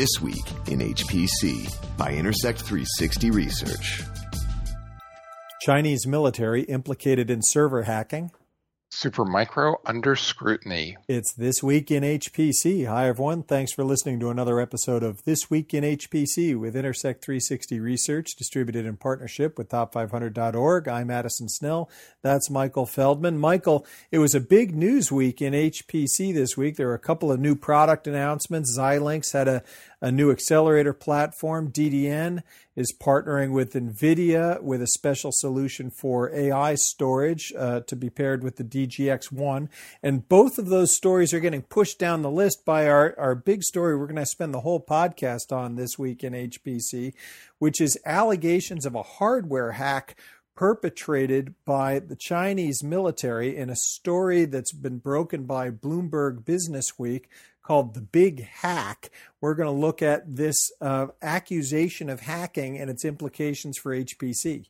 This Week in HPC by Intersect 360 Research. Chinese military implicated in server hacking. Supermicro under scrutiny. It's This Week in HPC. Hi, everyone. Thanks for listening to another episode of This Week in HPC with Intersect 360 Research, distributed in partnership with Top500.org. I'm Addison Snell. That's Michael Feldman. Michael, it was a big news week in HPC this week. There were a couple of new product announcements. Xilinx had a new accelerator platform. DDN is partnering with NVIDIA with a special solution for AI storage to be paired with the DGX1. And both of those stories are getting pushed down the list by our big story we're going to spend the whole podcast on this week in HPC, which is allegations of a hardware hack perpetrated by the Chinese military in a story that's been broken by Bloomberg Businessweek called The Big Hack. We're going to look at this accusation of hacking and its implications for HPC.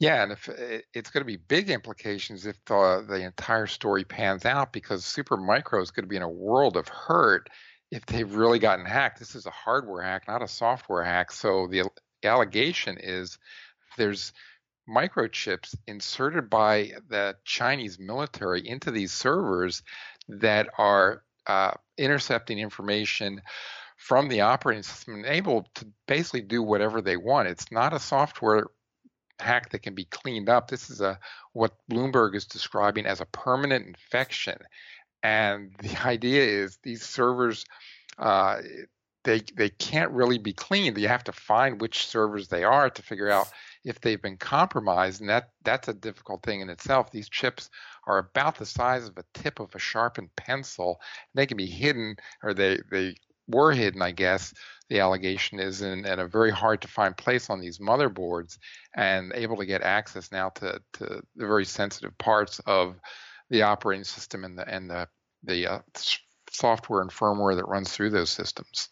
Yeah, and if it's going to be big implications if the entire story pans out, because Supermicro is going to be in a world of hurt if they've really gotten hacked. This is a hardware hack, not a software hack. So the allegation is there's microchips inserted by the Chinese military into these servers that are intercepting information from the operating system and able to basically do whatever they want. It's not a software hack that can be cleaned up. This is what Bloomberg is describing as a permanent infection. And the idea is these servers, they can't really be cleaned. You have to find which servers they are to figure out if they've been compromised, and that's a difficult thing in itself. These chips are about the size of a tip of a sharpened pencil. They can be hidden, or they were hidden, I guess, the allegation is, in a very hard-to-find place on these motherboards, and able to get access now to the very sensitive parts of the operating system and the software and firmware that runs through those systems.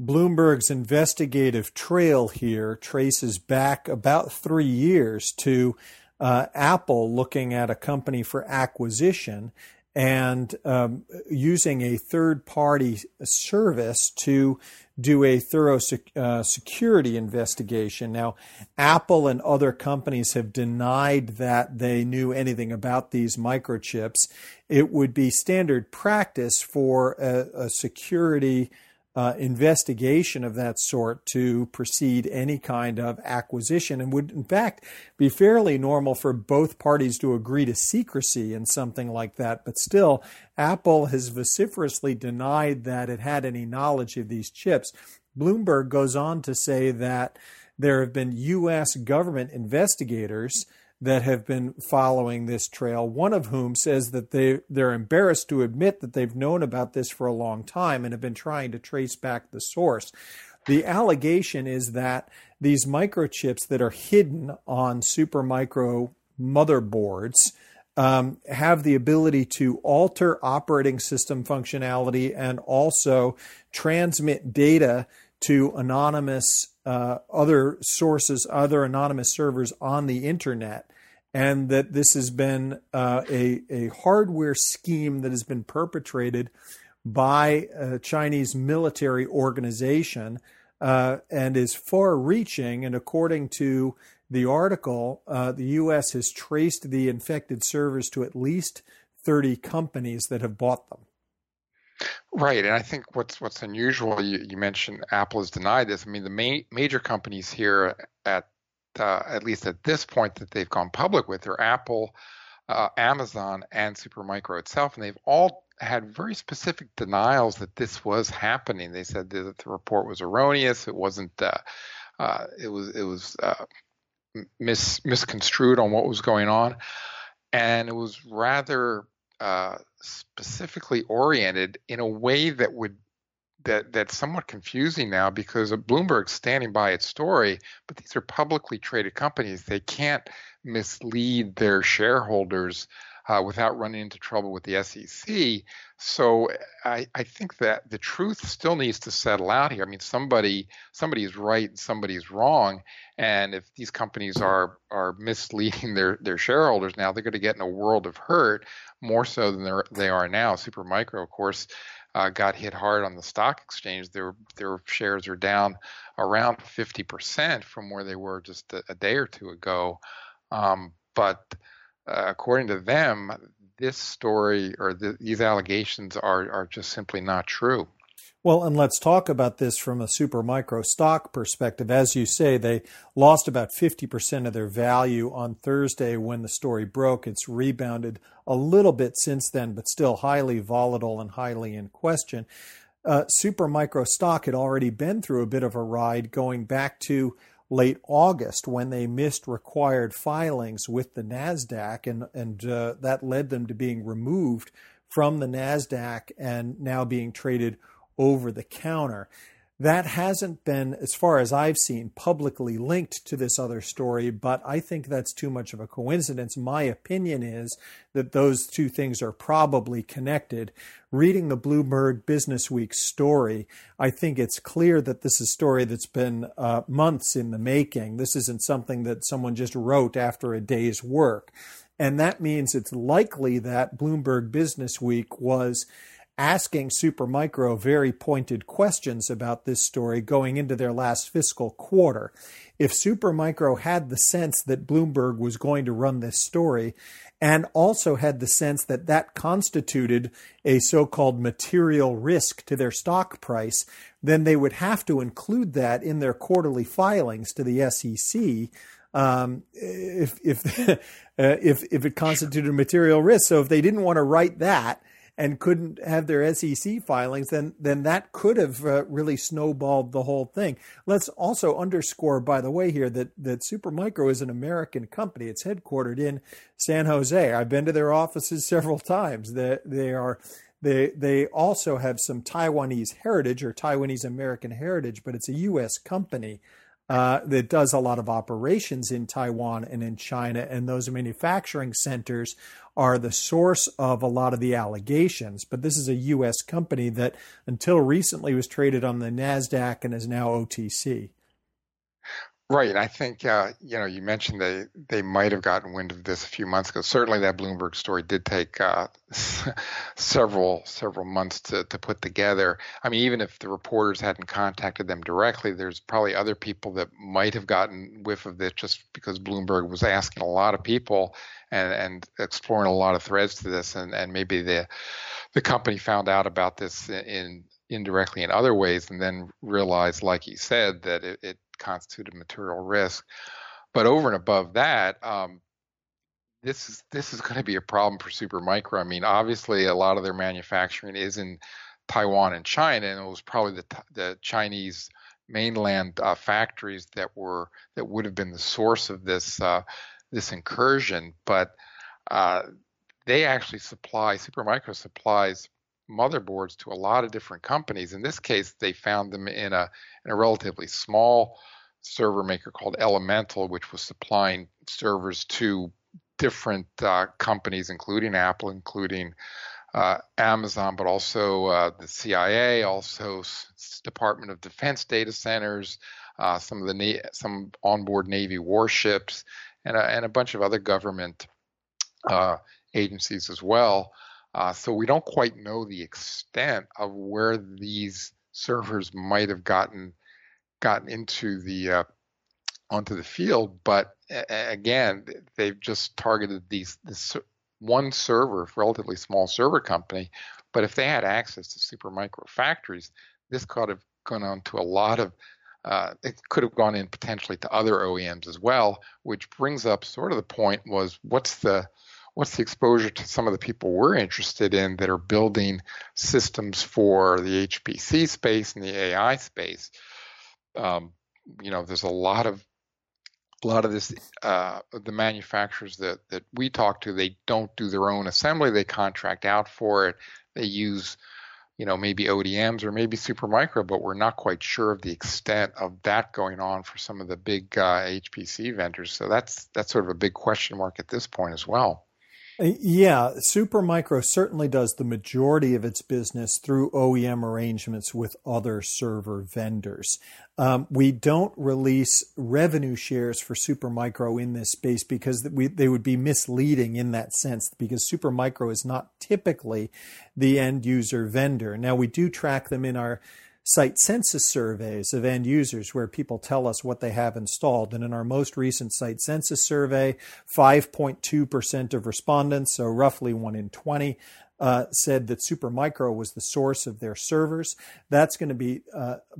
Bloomberg's investigative trail here traces back about 3 years to Apple looking at a company for acquisition and using a third-party service to do a thorough security investigation. Now, Apple and other companies have denied that they knew anything about these microchips. It would be standard practice for a security investigation of that sort to precede any kind of acquisition, and would in fact be fairly normal for both parties to agree to secrecy in something like that. But still, Apple has vociferously denied that it had any knowledge of these chips. Bloomberg goes on to say that there have been U.S. government investigators that have been following this trail, one of whom says that they're embarrassed to admit that they've known about this for a long time and have been trying to trace back the source. The allegation is that these microchips that are hidden on Supermicro motherboards have the ability to alter operating system functionality and also transmit data to anonymous other sources, other anonymous servers on the internet, and that this has been a hardware scheme that has been perpetrated by a Chinese military organization and is far-reaching. And according to the article, the U.S. has traced the infected servers to at least 30 companies that have bought them. Right, and I think what's unusual, you mentioned Apple has denied this. I mean, the major companies here, at least at this point that they've gone public with, are Apple, Amazon, and Supermicro itself, and they've all had very specific denials that this was happening. They said that the report was erroneous. It wasn't. It was misconstrued on what was going on, and it was rather specifically oriented in a way that that's somewhat confusing now, because Bloomberg's standing by its story, but these are publicly traded companies. They can't mislead their shareholders without running into trouble with the SEC. So I think that the truth still needs to settle out here. I mean, somebody is right and somebody's wrong. And if these companies are misleading their shareholders now, they're going to get in a world of hurt more so than they are now. Supermicro, of course, got hit hard on the stock exchange. Their shares are down around 50% from where they were just a day or two ago. But according to them, this story or these allegations are just simply not true. Well, and let's talk about this from a Supermicro stock perspective. As you say, they lost about 50% of their value on Thursday when the story broke. It's rebounded a little bit since then, but still highly volatile and highly in question. Supermicro stock had already been through a bit of a ride going back to late August when they missed required filings with the NASDAQ, and that led them to being removed from the NASDAQ and now being traded over the counter. That hasn't been, as far as I've seen, publicly linked to this other story, but I think that's too much of a coincidence. My opinion is that those two things are probably connected. Reading the Bloomberg Businessweek story, I think it's clear that this is a story that's been months in the making. This isn't something that someone just wrote after a day's work. And that means it's likely that Bloomberg Businessweek was asking Supermicro very pointed questions about this story going into their last fiscal quarter. If Supermicro had the sense that Bloomberg was going to run this story and also had the sense that that constituted a so-called material risk to their stock price, then they would have to include that in their quarterly filings to the SEC. If it constituted material risk. So if they didn't want to write that and couldn't have their SEC filings, then that could have really snowballed the whole thing. Let's also underscore, by the way, here that Supermicro is an American company. It's headquartered in San Jose. I've been to their offices several times. They also have some Taiwanese heritage or Taiwanese American heritage, but it's a U.S. company that does a lot of operations in Taiwan and in China, and those manufacturing centers are the source of a lot of the allegations. But this is a U.S. company that until recently was traded on the NASDAQ and is now OTC. Right. I think, you mentioned they might have gotten wind of this a few months ago. Certainly that Bloomberg story did take several months to put together. I mean, even if the reporters hadn't contacted them directly, there's probably other people that might have gotten whiff of this just because Bloomberg was asking a lot of people and exploring a lot of threads to this. And maybe the company found out about this indirectly in other ways and then realized, like he said, that it constituted material risk. But over and above that, this is going to be a problem for Supermicro. I mean, obviously, a lot of their manufacturing is in Taiwan and China, and it was probably the Chinese mainland factories that would have been the source of this incursion. But they actually Supermicro supplies motherboards to a lot of different companies. In this case, they found them in a relatively small server maker called Elemental, which was supplying servers to different companies, including Apple, including Amazon, but also the CIA, also Department of Defense data centers, some onboard Navy warships, and a bunch of other government agencies as well. So we don't quite know the extent of where these servers might have gotten into onto the field, but again, they've just targeted this one server, relatively small server company. But if they had access to Supermicro factories, this could have gone on to a lot of. It could have gone in potentially to other OEMs as well, which brings up sort of the point was what's the exposure to some of the people we're interested in that are building systems for the HPC space and the AI space? There's a lot of this. The manufacturers that we talk to, they don't do their own assembly; they contract out for it. They use, maybe ODMs or maybe Supermicro, but we're not quite sure of the extent of that going on for some of the big HPC vendors. So that's sort of a big question mark at this point as well. Yeah, Supermicro certainly does the majority of its business through OEM arrangements with other server vendors. We don't release revenue shares for Supermicro in this space because they would be misleading in that sense, because Supermicro is not typically the end user vendor. Now, we do track them in our site census surveys of end users where people tell us what they have installed. And in our most recent site census survey, 5.2% of respondents, so roughly 1 in 20, said that Supermicro was the source of their servers. That's going to be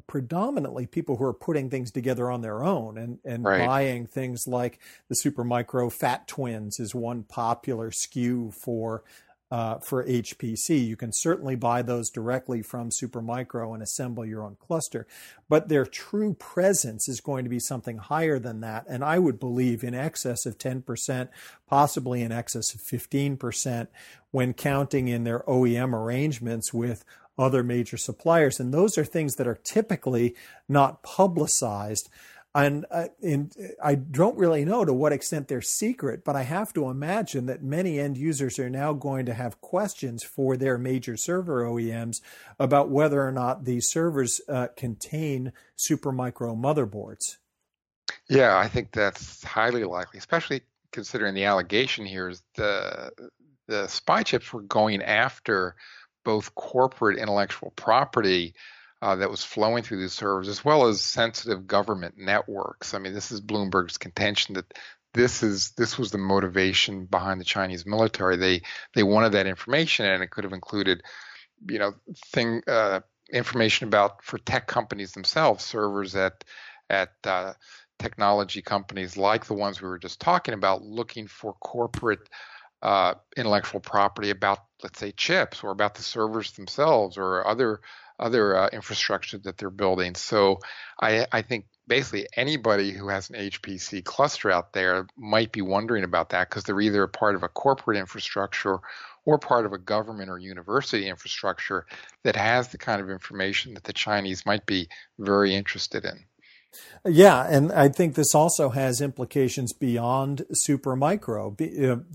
predominantly people who are putting things together on their own and right. buying things like the Supermicro Fat Twins is one popular SKU for HPC. You can certainly buy those directly from Supermicro and assemble your own cluster, but their true presence is going to be something higher than that. And I would believe in excess of 10%, possibly in excess of 15% when counting in their OEM arrangements with other major suppliers. And those are things that are typically not publicized. And I don't really know to what extent they're secret, but I have to imagine that many end users are now going to have questions for their major server OEMs about whether or not these servers contain Supermicro motherboards. Yeah, I think that's highly likely, especially considering the allegation here is the spy chips were going after both corporate intellectual property that was flowing through these servers, as well as sensitive government networks. I mean, this is Bloomberg's contention that this was the motivation behind the Chinese military. They wanted that information, and it could have included, information about for tech companies themselves, servers at technology companies like the ones we were just talking about, looking for corporate intellectual property about, let's say, chips or about the servers themselves or other infrastructure that they're building. So I think basically anybody who has an HPC cluster out there might be wondering about that because they're either a part of a corporate infrastructure or part of a government or university infrastructure that has the kind of information that the Chinese might be very interested in. Yeah, and I think this also has implications beyond Supermicro.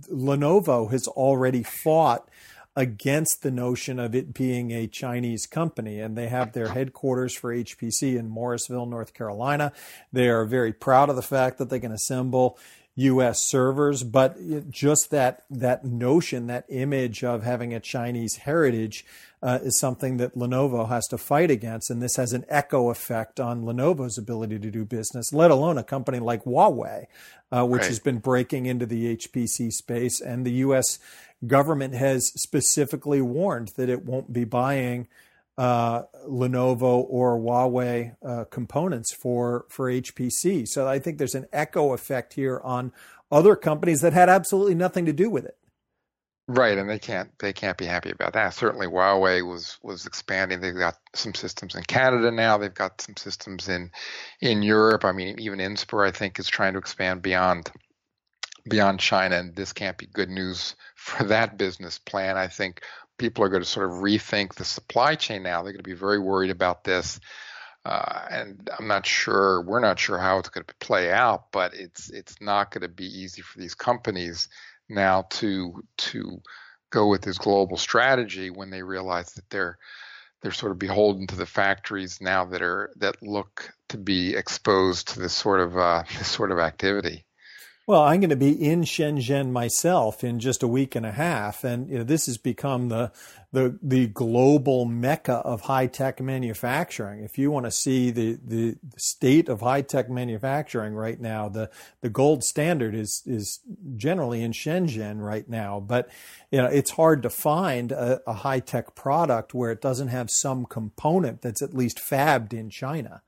Lenovo has already fought against the notion of it being a Chinese company. And they have their headquarters for HPC in Morrisville, North Carolina. They are very proud of the fact that they can assemble U.S. servers, but just that notion, that image of having a Chinese heritage is something that Lenovo has to fight against. And this has an echo effect on Lenovo's ability to do business, let alone a company like Huawei, which right. has been breaking into the HPC space. And the U.S. government has specifically warned that it won't be buying Lenovo or Huawei components for HPC. So I think there's an echo effect here on other companies that had absolutely nothing to do with it. Right, and they can't be happy about that. Certainly Huawei was expanding. They've got some systems in Canada now. They've got some systems in Europe. I mean, even Inspur, I think, is trying to expand beyond China, and this can't be good news for that business plan. I think people are going to sort of rethink the supply chain now. They're going to be very worried about this. And we're not sure how it's going to play out, but it's not going to be easy for these companies now to go with this global strategy when they realize that they're sort of beholden to the factories now that look to be exposed to this sort of activity. Well, I'm going to be in Shenzhen myself in just a week and a half, and this has become the global mecca of high-tech manufacturing. If you want to see the state of high-tech manufacturing right now, the gold standard is generally in Shenzhen right now. But it's hard to find a high-tech product where it doesn't have some component that's at least fabbed in China.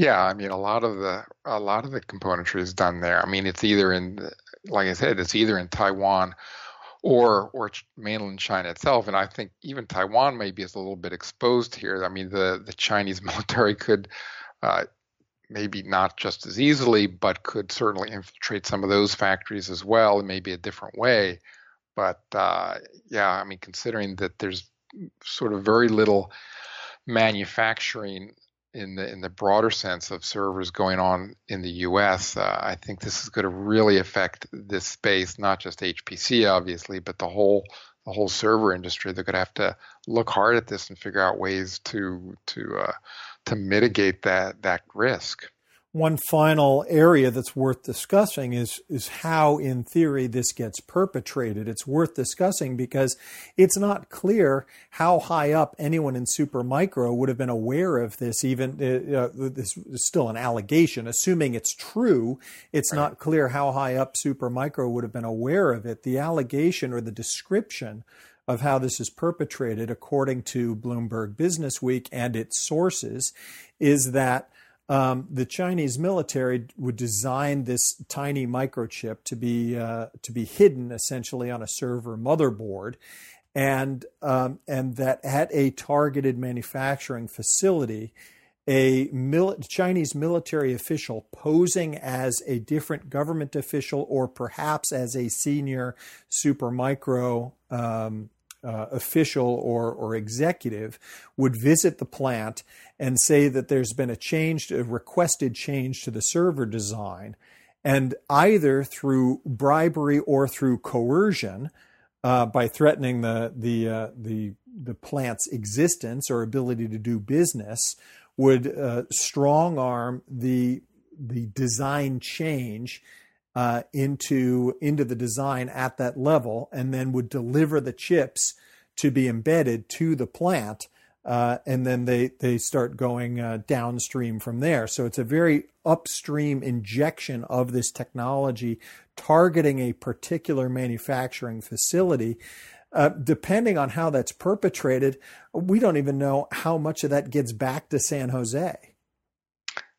Yeah, I mean, a lot of the componentry is done there. I mean, it's either like I said, it's either in Taiwan or mainland China itself. And I think even Taiwan maybe is a little bit exposed here. I mean, the Chinese military could maybe not just as easily, but could certainly infiltrate some of those factories as well, and maybe a different way. But yeah, I mean, considering that there's sort of very little manufacturing in the broader sense of servers going on in the U.S., I think this is going to really affect this space, not just HPC, obviously, but the whole server industry. They're going to have to look hard at this and figure out ways to mitigate that risk. One final area that's worth discussing is how, in theory, this gets perpetrated. It's worth discussing because it's not clear how high up anyone in Supermicro would have been aware of this. Even this is still an allegation. Assuming it's true, it's not clear how high up Supermicro would have been aware of it. The allegation or the description of how this is perpetrated, according to Bloomberg Businessweek and its sources, is that the Chinese military would design this tiny microchip to be hidden essentially on a server motherboard, and that at a targeted manufacturing facility, a Chinese military official posing as a different government official or perhaps as a senior Supermicro official or executive would visit the plant and say that there's been a requested change to the server design, and either through bribery or through coercion, by threatening the plant's existence or ability to do business, would strong arm the design change into the design at that level, and then would deliver the chips to be embedded to the plant, and then they start going downstream from there. So it's a very upstream injection of this technology targeting a particular manufacturing facility. Depending on how that's perpetrated, we don't even know how much of that gets back to San Jose.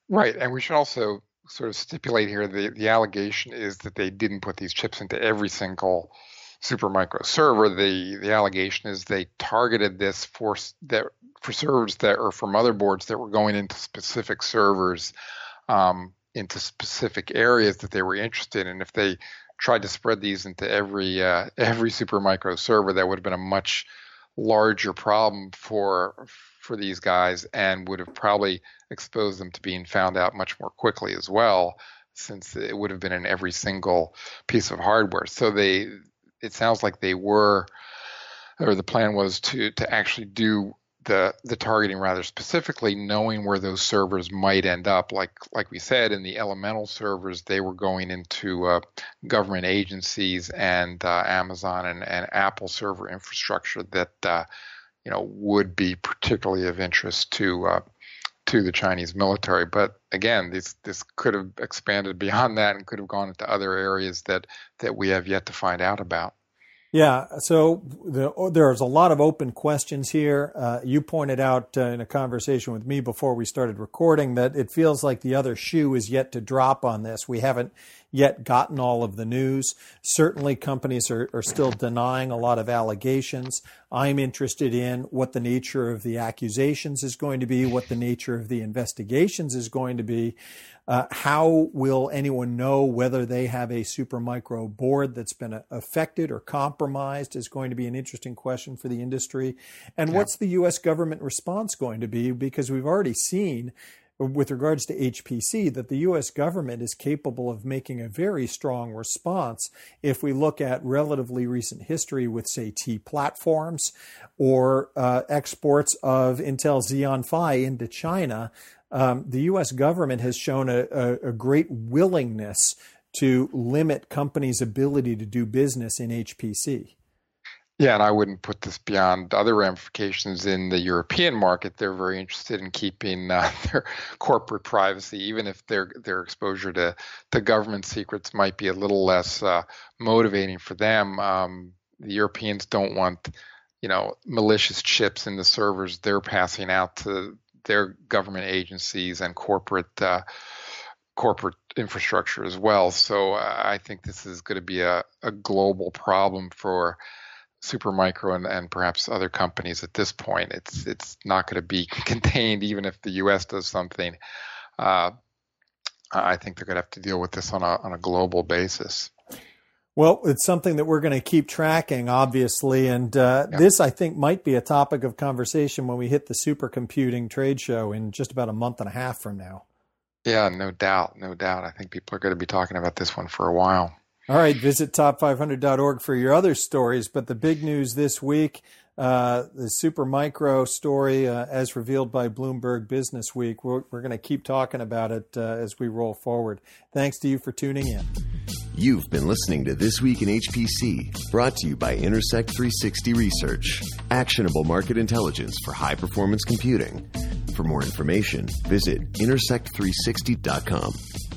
Right, and we should also sort of stipulate here, the allegation is that they didn't put these chips into every single Supermicro server. The allegation is they targeted this for servers that or for motherboards that were going into specific servers, into specific areas that they were interested in. If they tried to spread these into every Supermicro server, that would have been a much larger problem for these guys, and would have probably exposed them to being found out much more quickly as well, since it would have been in every single piece of hardware. So it sounds like they were, or the plan was to actually do the targeting rather specifically, knowing where those servers might end up. Like we said, in the Elemental servers, they were going into government agencies and Amazon and Apple server infrastructure that would be particularly of interest to the Chinese military. But again, this could have expanded beyond that and could have gone into other areas that we have yet to find out about. Yeah, so there's a lot of open questions here. You pointed out in a conversation with me before we started recording that it feels like the other shoe is yet to drop on this. We haven't yet gotten all of the news. Certainly companies are still denying a lot of allegations. I'm interested in what the nature of the accusations is going to be, what the nature of the investigations is going to be. How will anyone know whether they have a Supermicro board that's been affected or compromised is going to be an interesting question for the industry. And what's the U.S. government response going to be? Because we've already seen, with regards to HPC, that the U.S. government is capable of making a very strong response if we look at relatively recent history with, say, T platforms or exports of Intel Xeon Phi into China. The U.S. government has shown a great willingness to limit companies' ability to do business in HPC. Yeah, and I wouldn't put this beyond other ramifications in the European market. They're very interested in keeping their corporate privacy, even if their exposure to government secrets might be a little less motivating for them. The Europeans don't want, malicious chips in the servers they're passing out to their government agencies and corporate infrastructure as well. So I think this is going to be a global problem for Supermicro and perhaps other companies at this point. It's not going to be contained, even if the U.S. does something. I think they're going to have to deal with this on a global basis. Well, it's something that we're going to keep tracking, obviously. And this, I think, might be a topic of conversation when we hit the supercomputing trade show in just about a month and a half from now. Yeah, no doubt. No doubt. I think people are going to be talking about this one for a while. All right. Visit top500.org for your other stories. But the big news this week, the Supermicro story, as revealed by Bloomberg Businessweek, we're going to keep talking about it as we roll forward. Thanks to you for tuning in. You've been listening to This Week in HPC, brought to you by Intersect 360 Research, actionable market intelligence for high-performance computing. For more information, visit intersect360.com.